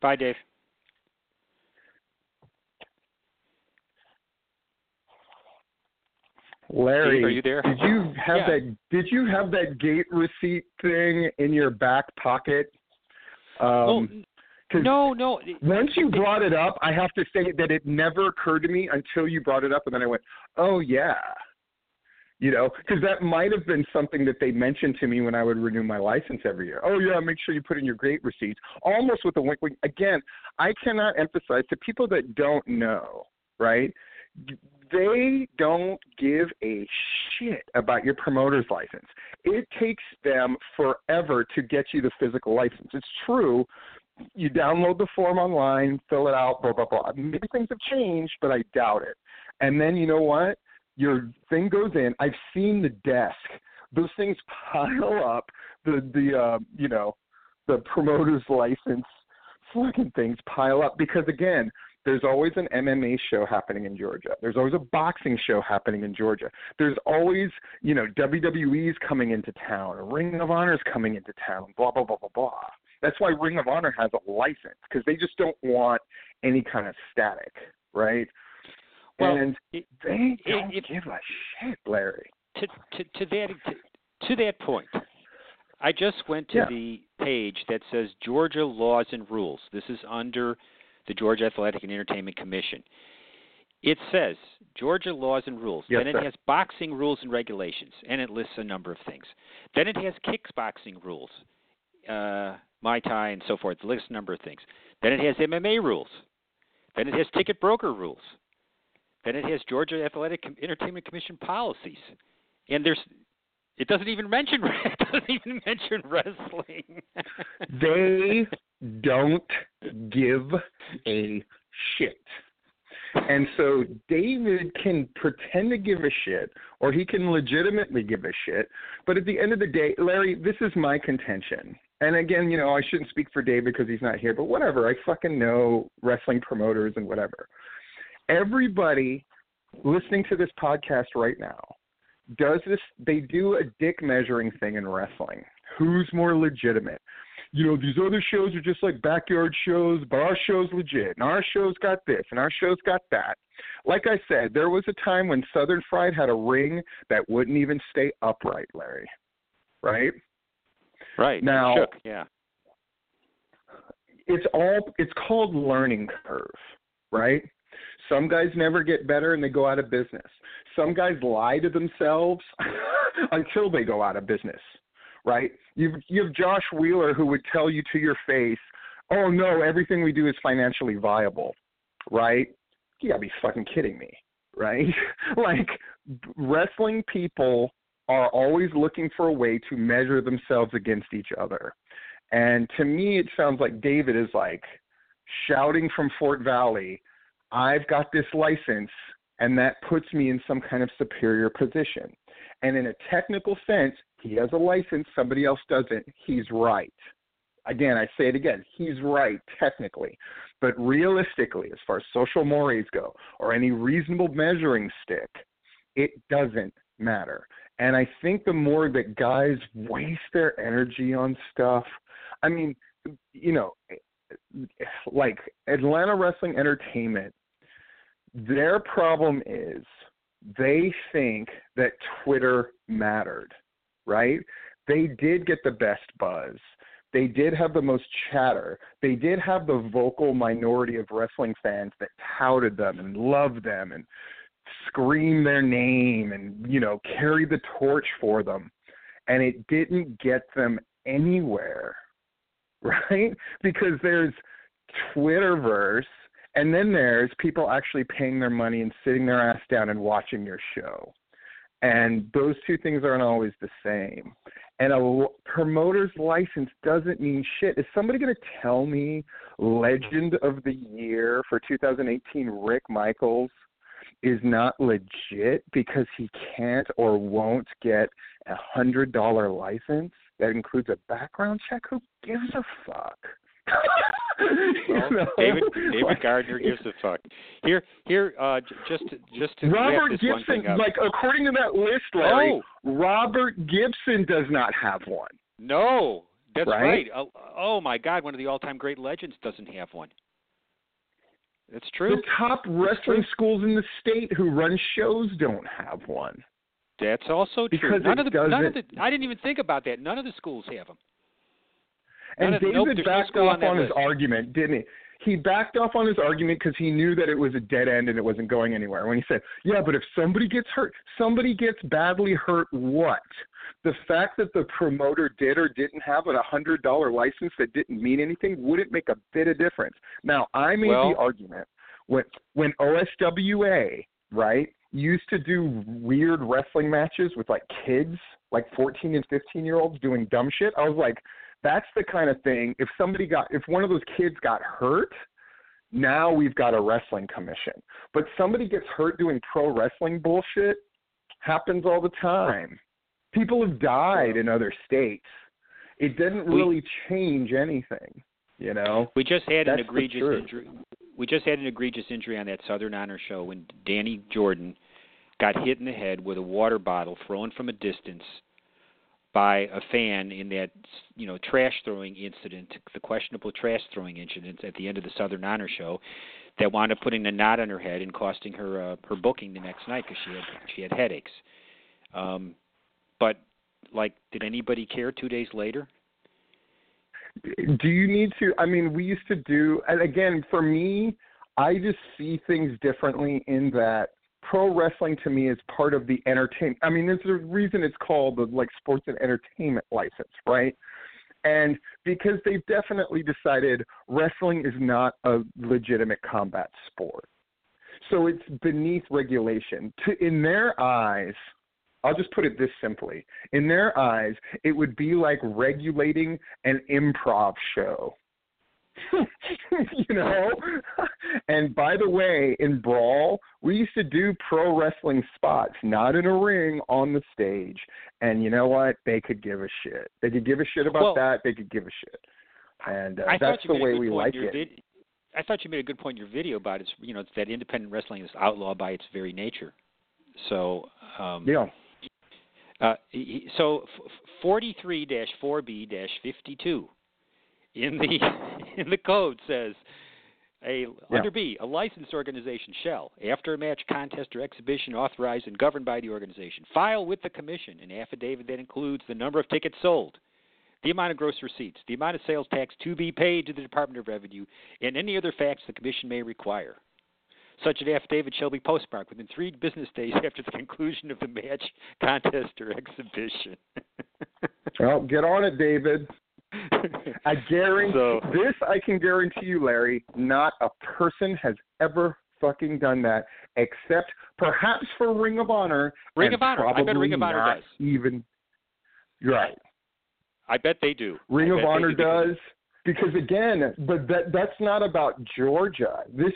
Bye, Dave. Larry, Dave, are you there? Did you have that gate receipt thing in your back pocket? No. Once you brought it up, I have to say that it never occurred to me until you brought it up, and then I went, "Oh yeah." You know, because that might have been something that they mentioned to me when I would renew my license every year. Oh, yeah, make sure you put in your gate receipts. Almost with a wink, wink. Again, I cannot emphasize to people that don't know, right, they don't give a shit about your promoter's license. It takes them forever to get you the physical license. It's true. You download the form online, fill it out, blah, blah, blah. Maybe things have changed, but I doubt it. And then you know what? Your thing goes in. I've seen the desk. Those things pile up. The promoter's license fucking things pile up because, again, there's always an MMA show happening in Georgia. There's always a boxing show happening in Georgia. There's always, WWE's coming into town. Ring of Honor's coming into town, blah, blah, blah, blah, blah. That's why Ring of Honor has a license because they just don't want any kind of static, right? Well, and they don't give a shit, Larry. To that point, I just went to the page that says Georgia Laws and Rules. This is under the Georgia Athletic and Entertainment Commission. It says Georgia Laws and Rules. Yes, then it has boxing rules and regulations, and it lists a number of things. Then it has kickboxing rules, Muay Thai and so forth. It lists a number of things. Then it has MMA rules. Then it has ticket broker rules. Then it has Georgia Athletic Entertainment Commission policies. And there's... It doesn't even mention wrestling. They don't give a shit. And so David can pretend to give a shit, or he can legitimately give a shit. But at the end of the day, Larry, this is my contention. And again, you know, I shouldn't speak for David because he's not here, but whatever. I fucking know wrestling promoters and whatever. Everybody listening to this podcast right now does this. They do a dick measuring thing in wrestling. Who's more legitimate? You know, these other shows are just like backyard shows, but our show's legit, and our show's got this, and our show's got that. Like I said, there was a time when Southern Fried had a ring that wouldn't even stay upright, Larry. Right? Right. Now, shook. Yeah. It's called learning curve, right? Some guys never get better and they go out of business. Some guys lie to themselves until they go out of business, right? You have Josh Wheeler who would tell you to your face, oh, no, everything we do is financially viable, right? You got to be fucking kidding me, right? Like, wrestling people are always looking for a way to measure themselves against each other. And to me, it sounds like David is like shouting from Fort Valley, I've got this license, and that puts me in some kind of superior position. And in a technical sense, he has a license, somebody else doesn't. He's right. Again, I say it again, he's right technically. But realistically, as far as social mores go, or any reasonable measuring stick, it doesn't matter. And I think the more that guys waste their energy on stuff, I mean, you know, like Atlanta Wrestling Entertainment, their problem is they think that Twitter mattered, right? They did get the best buzz. They did have the most chatter. They did have the vocal minority of wrestling fans that touted them and loved them and screamed their name and, you know, carried the torch for them. And it didn't get them anywhere, right? Because there's Twitterverse, and then there's people actually paying their money and sitting their ass down and watching your show. And those two things aren't always the same. And a promoter's license doesn't mean shit. Is somebody going to tell me Legend of the Year for 2018 Rick Michaels is not legit because he can't or won't get a $100 license that includes a background check? Who gives a fuck? Well, no. David Gardner gives a fuck. Here, just to Robert this Gibson, one thing up. Like according to that list, Larry, Robert Gibson does not have one. No, that's right. Oh my God, one of the all-time great legends doesn't have one. That's true. The top wrestling schools in the state who run shows don't have one. That's also true. I didn't even think about that. None of the schools have them. And David backed off on his argument, didn't he? He backed off on his argument because he knew that it was a dead end and it wasn't going anywhere. When he said, yeah, but if somebody gets hurt, somebody gets badly hurt, what? The fact that the promoter did or didn't have a $100 license that didn't mean anything wouldn't make a bit of difference. Now, I made the argument when OSWA, right, used to do weird wrestling matches with, like, kids, like 14 and 15-year-olds doing dumb shit. I was like, that's the kind of thing, if one of those kids got hurt, now we've got a wrestling commission. But somebody gets hurt doing pro wrestling bullshit, happens all the time. People have died in other states. It didn't really change anything, you know? We just had an egregious injury on that Southern Honor show when Danny Jordan got hit in the head with a water bottle thrown from a distance by a fan in that, you know, the questionable trash throwing incident at the end of the Southern Honor show that wound up putting a knot on her head and costing her her booking the next night because she had headaches. But like, did anybody care 2 days later? Do you need to? I mean, we used to do, and again, for me, I just see things differently in that pro wrestling to me is part of the entertainment. I mean, there's a reason it's called the like sports and entertainment license, right? And because they've definitely decided wrestling is not a legitimate combat sport. So it's beneath regulation. In their eyes, I'll just put it this simply. In their eyes, it would be like regulating an improv show. You know? And by the way, in Brawl, we used to do pro wrestling spots, not in a ring, on the stage. And you know what? They could give a shit. They could give a shit about that. They could give a shit. And that's the way we like it. I thought you made a good point in your video about it's, you know, it's that independent wrestling is outlawed by its very nature. So, yeah. So 43-4B-52 in the code says under B, a licensed organization shall, after a match, contest, or exhibition authorized and governed by the organization, file with the commission an affidavit that includes the number of tickets sold, the amount of gross receipts, the amount of sales tax to be paid to the Department of Revenue, and any other facts the commission may require. Such an affidavit shall be postmarked within 3 business days after the conclusion of the match, contest, or exhibition. Well, get on it, David. I guarantee this. I can guarantee you, Larry, not a person has ever fucking done that, except perhaps for Ring of Honor. Ring of Honor. I bet Ring of Honor does. Even right. I bet they do. Ring of Honor does. Because again, but that's not about Georgia. This,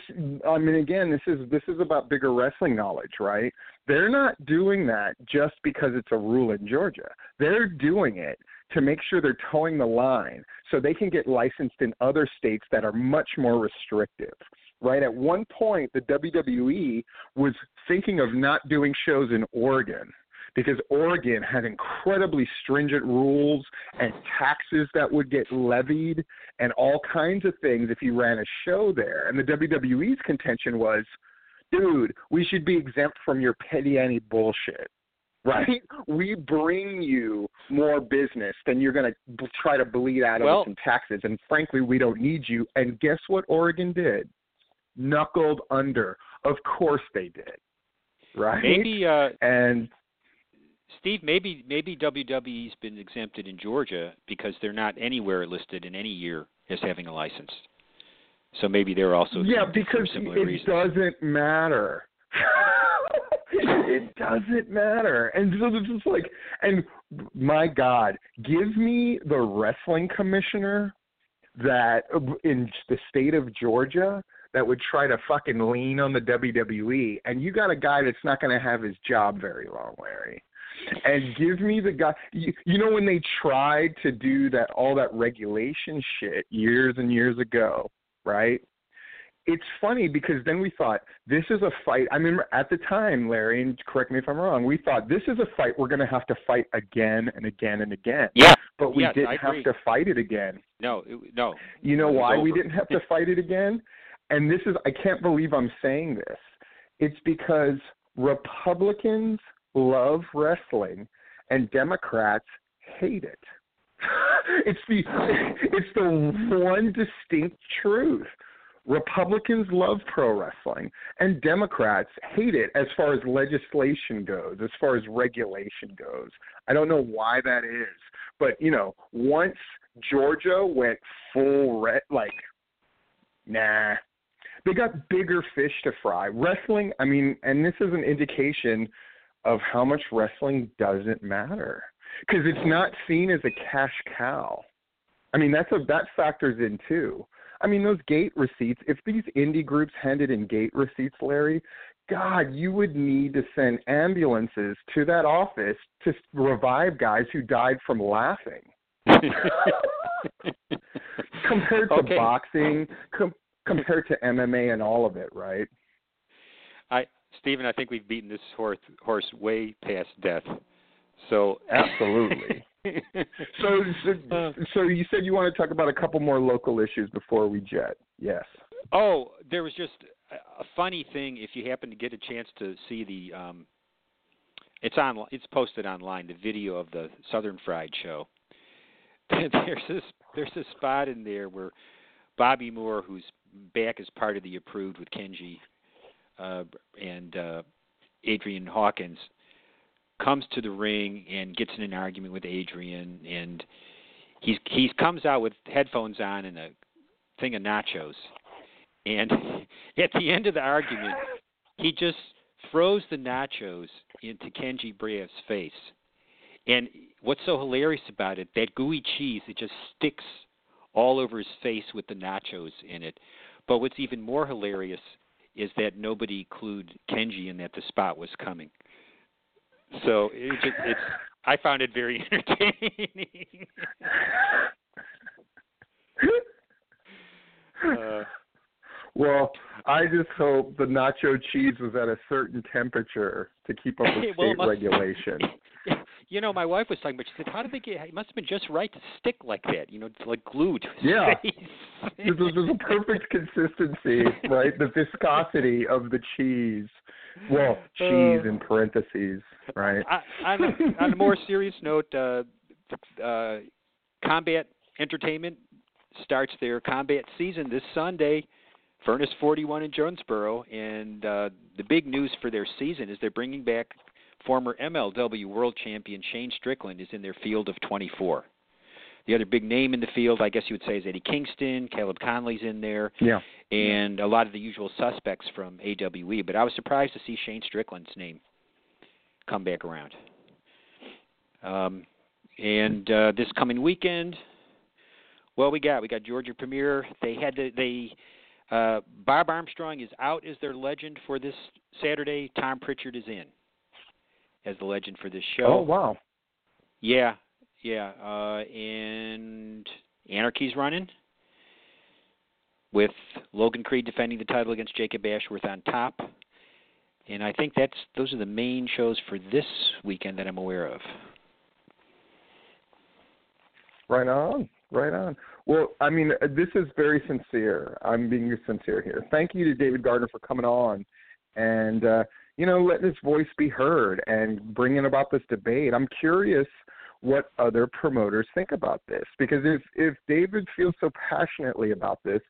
I mean, again, this is about bigger wrestling knowledge, right? They're not doing that just because it's a rule in Georgia. They're doing it to make sure they're towing the line so they can get licensed in other states that are much more restrictive, right? At one point, the WWE was thinking of not doing shows in Oregon, because Oregon had incredibly stringent rules and taxes that would get levied and all kinds of things if you ran a show there. And the WWE's contention was, dude, we should be exempt from your petty ante bullshit, right? We bring you more business than you're going to try to bleed out of us in taxes. And frankly, we don't need you. And guess what Oregon did? Knuckled under. Of course they did, right? Maybe, and Steve, maybe WWE's been exempted in Georgia because they're not anywhere listed in any year as having a license. So maybe they're also because it doesn't matter. It doesn't matter. And so this is like, and my God, give me the wrestling commissioner that in the state of Georgia that would try to fucking lean on the WWE, and you got a guy that's not going to have his job very long, Larry. And give me the guy, you know, when they tried to do that, all that regulation shit years and years ago, right? It's funny because then we thought this is a fight. I mean, at the time, Larry, and correct me if I'm wrong, we thought this is a fight we're going to have to fight again and again and again. Yeah. But we didn't have to fight it again. No. You know why we didn't have to fight it again? And this is, I can't believe I'm saying this. It's because Republicans love wrestling and Democrats hate it. It's the one distinct truth. Republicans love pro wrestling and Democrats hate it as far as legislation goes, as far as regulation goes. I don't know why that is, but you know, once Georgia went full they got bigger fish to fry. Wrestling, I mean, and this is an indication of how much wrestling doesn't matter because it's not seen as a cash cow. I mean, that factors in too. I mean, those gate receipts, if these indie groups handed in gate receipts, Larry, God, you would need to send ambulances to that office to revive guys who died from laughing. Compared to boxing, compared to MMA and all of it, right? Stephen, I think we've beaten this horse way past death. So absolutely. So you said you want to talk about a couple more local issues before we jet. Yes. Oh, there was just a funny thing. If you happen to get a chance to see the It's on. It's posted online. The video of the Southern Fried show. There's this spot in there where Bobby Moore, who's back as part of the Approved with Kenji and Adrian Hawkins, comes to the ring and gets in an argument with Adrian, and he comes out with headphones on and a thing of nachos, and at the end of the argument, he just throws the nachos into Kenji Brea's face. And what's so hilarious about it, that gooey cheese, it just sticks all over his face with the nachos in it. But what's even more hilarious is that nobody clued Kenji in that the spot was coming. So I found it very entertaining. Well, I just hope the nacho cheese was at a certain temperature to keep up with state regulation. You know, my wife was talking about, she said, how did they get it? Must have been just right to stick like that, you know, it's like glued. Yeah. There's a perfect consistency, right? The viscosity of the cheese. Well, cheese in parentheses, right? On a more serious note, Combat Entertainment starts their combat season this Sunday. Furnace 41 in Jonesboro, and the big news for their season is they're bringing back former MLW World Champion Shane Strickland is in their field of 24. The other big name in the field, I guess you would say, is Eddie Kingston. Caleb Conley's in there, yeah, and a lot of the usual suspects from AWE. But I was surprised to see Shane Strickland's name come back around. And this coming weekend, well, we got Georgia Premier. Bob Armstrong is out as their legend for this Saturday. Tom Pritchard is in as the legend for this show. Oh, wow. Yeah. And Anarchy's running with Logan Creed defending the title against Jacob Ashworth on top. And I think those are the main shows for this weekend that I'm aware of. Right on. Right on. Well, I mean, this is very sincere. I'm being sincere here. Thank you to David Gardner for coming on and, letting his voice be heard and bringing about this debate. I'm curious what other promoters think about this, because if David feels so passionately about this,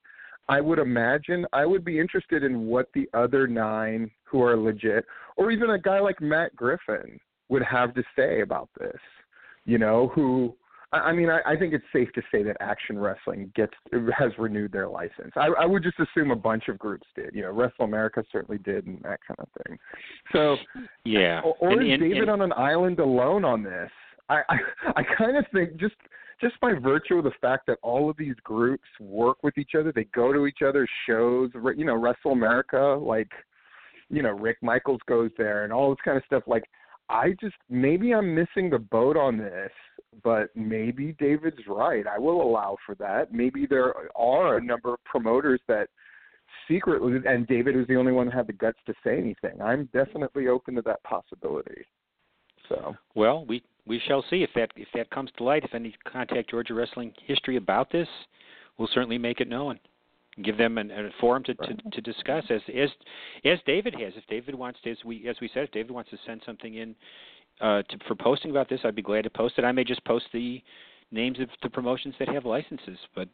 I would imagine I would be interested in what the other nine who are legit, or even a guy like Matt Griffin, would have to say about this, I think it's safe to say that Action Wrestling has renewed their license. I would just assume a bunch of groups did. Wrestle America certainly did, and that kind of thing. So, yeah. Or is David on an island alone on this? I kind of think just by virtue of the fact that all of these groups work with each other, they go to each other's shows. Wrestle America, Rick Michaels goes there, and all this kind of stuff. Maybe I'm missing the boat on this, but maybe David's right. I will allow for that. Maybe there are a number of promoters that secretly, and David was the only one that had the guts to say anything. I'm definitely open to that possibility. So, well, we shall see if that comes to light. If I need to contact Georgia Wrestling History about this, we'll certainly make it known. Give them a forum to discuss as David has. If David wants to, as we said, if David wants to send something in for posting about this, I'd be glad to post it. I may just post the names of the promotions that have licenses, but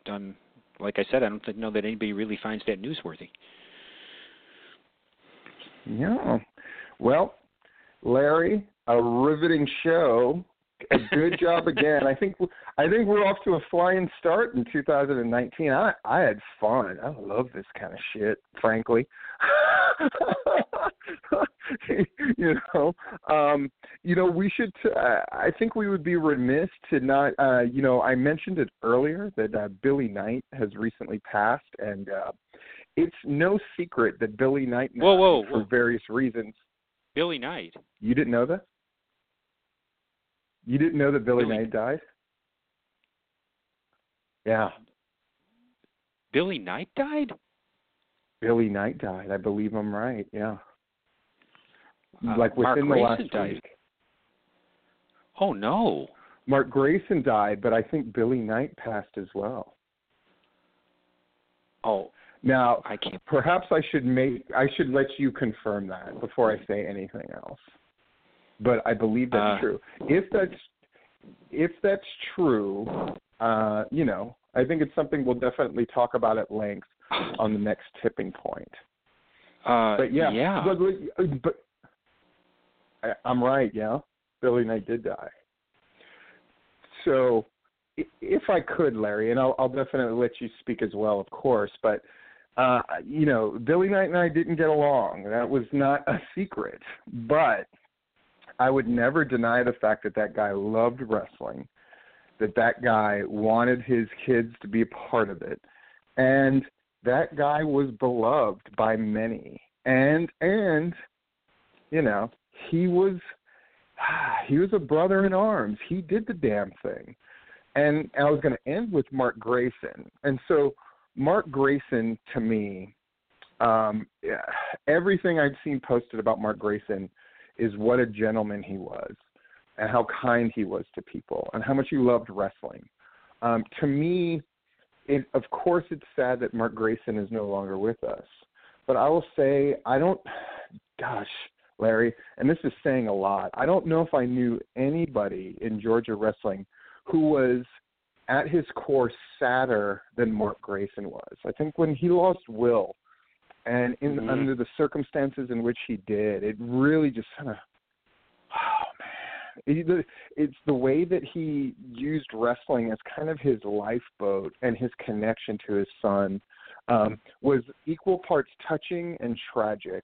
like I said, I don't know that anybody really finds that newsworthy. Yeah. Well, Larry, a riveting show. A good job again. I think we're off to a flying start in 2019. I had fun. I love this kind of shit, frankly. We should. I think we would be remiss to not. I mentioned it earlier that Billy Knight has recently passed, and it's no secret that Billy Knight, for various reasons. Billy Knight. You didn't know that? You didn't know that Billy Knight died? Yeah. Billy Knight died? Billy Knight died. I believe I'm right, yeah. Within the last week. Oh, no. Mark Grayson died, but I think Billy Knight passed as well. Oh. Now, I can't. Perhaps I should let you confirm that before I say anything else. but I believe that's true. If that's true, you know, I think it's something we'll definitely talk about at length on the next Tipping Point. But yeah, yeah. But I'm right, yeah. Billy Knight did die. So, if I could, Larry, and I'll definitely let you speak as well, of course, but, you know, Billy Knight and I didn't get along. That was not a secret, but I would never deny the fact that that guy loved wrestling, that that guy wanted his kids to be a part of it, and that guy was beloved by many. And you know, he was a brother in arms. He did the damn thing. And I was going to end with Mark Grayson. And so Mark Grayson, to me, everything I've seen posted about Mark Grayson is what a gentleman he was and how kind he was to people and how much he loved wrestling. To me, of course it's sad that Mark Grayson is no longer with us. But I will say gosh, Larry, and this is saying a lot, I don't know if I knew anybody in Georgia wrestling who was at his core sadder than Mark Grayson was. I think when he lost Will, and under the circumstances in which he did, it really just kind of, oh man, it's the way that he used wrestling as kind of his lifeboat and his connection to his son was equal parts touching and tragic.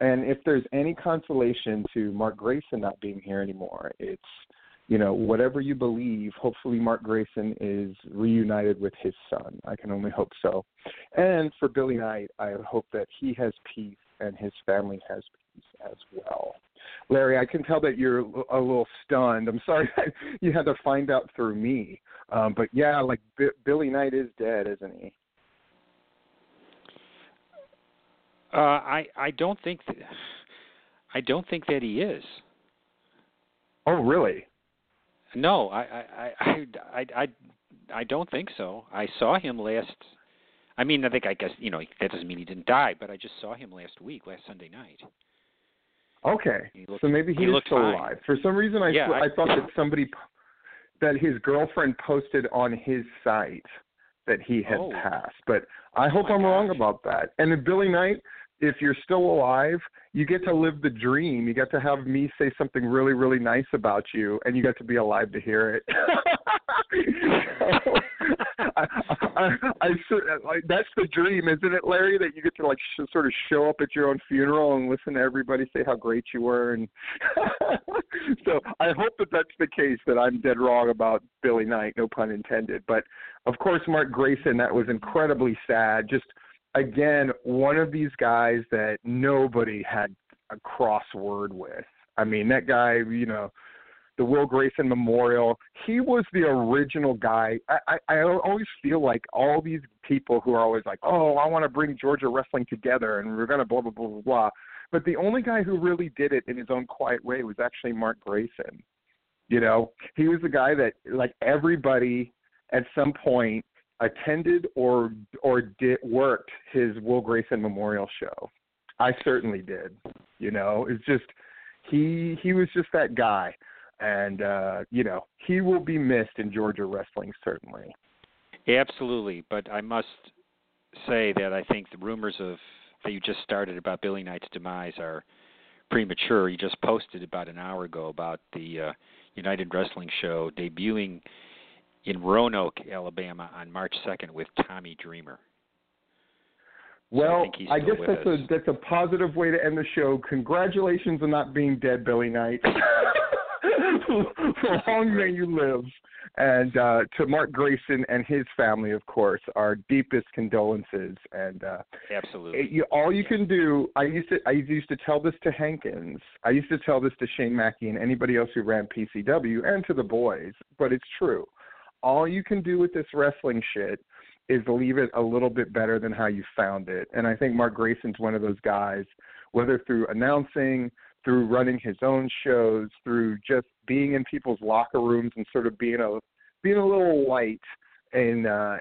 And if there's any consolation to Mark Grayson not being here anymore, it's, you know, whatever you believe, hopefully Mark Grayson is reunited with his son. I can only hope so. And for Billy Knight, I hope that he has peace and his family has peace as well. Larry, I can tell that you're a little stunned. I'm sorry that you had to find out through me. But, yeah, like Billy Knight is dead, isn't he? I don't think that he is. Oh, really? No, I don't think so. I saw him last. I mean, I guess you know that doesn't mean he didn't die, but I just saw him last Sunday night. Okay, so maybe he is still alive. For some reason, I thought that his girlfriend posted on his site that he had passed, but I hope I'm wrong about that. And then Billy Knight, if you're still alive, you get to live the dream. You get to have me say something really, really nice about you, and you get to be alive to hear it. That's the dream, isn't it, Larry? That you get to sort of show up at your own funeral and listen to everybody say how great you were. And so I hope that that's the case. That I'm dead wrong about Billy Knight, no pun intended. But of course, Mark Grayson, that was incredibly sad. Just again, one of these guys that nobody had a crossword with. I mean, that guy, you know, the Will Grayson Memorial, he was the original guy. I always feel like all these people who are always like, oh, I want to bring Georgia wrestling together and we're going to blah, blah, blah, blah, blah. But the only guy who really did it in his own quiet way was actually Mark Grayson. You know, he was the guy that, like, everybody at some point attended or worked his Will Grayson Memorial show. I certainly did. You know, it's just he was just that guy. And, you know, he will be missed in Georgia wrestling, certainly. Absolutely. But I must say that I think the rumors that you just started about Billy Knight's demise are premature. You just posted about an hour ago about the United Wrestling Show debuting in Roanoke, Alabama on March 2nd with Tommy Dreamer. Well, I guess that's a positive way to end the show. Congratulations on not being dead, Billy Knight. Long may you live. And to Mark Grayson and his family, of course, our deepest condolences. And absolutely, all you can do. I used to tell this to Hankins. I used to tell this to Shane Mackey and anybody else who ran PCW and to the boys. But it's true. All you can do with this wrestling shit is leave it a little bit better than how you found it. And I think Mark Grayson's one of those guys, whether through announcing, through running his own shows, through just being in people's locker rooms and sort of being a little light in a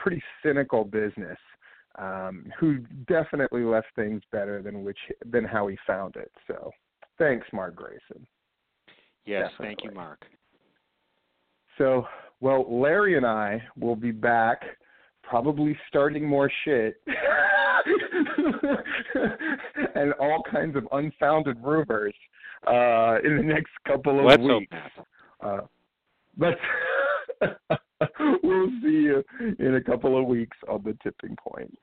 pretty cynical business, who definitely left things better than how he found it. So thanks, Mark Grayson. Yes, definitely. Thank you, Mark. So, well, Larry and I will be back, probably starting more shit and all kinds of unfounded rumors in the next couple of weeks. We'll see you in a couple of weeks on The Tipping Point.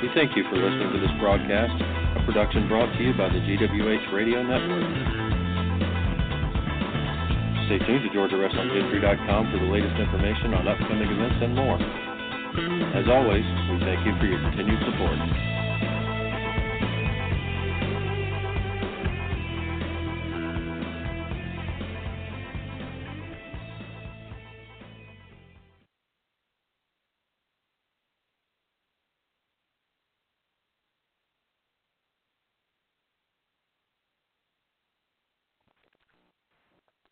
We thank you for listening to this broadcast, a production brought to you by the GWH Radio Network. Stay tuned to GeorgiaWrestlingHistory.com for the latest information on upcoming events and more. As always, we thank you for your continued support.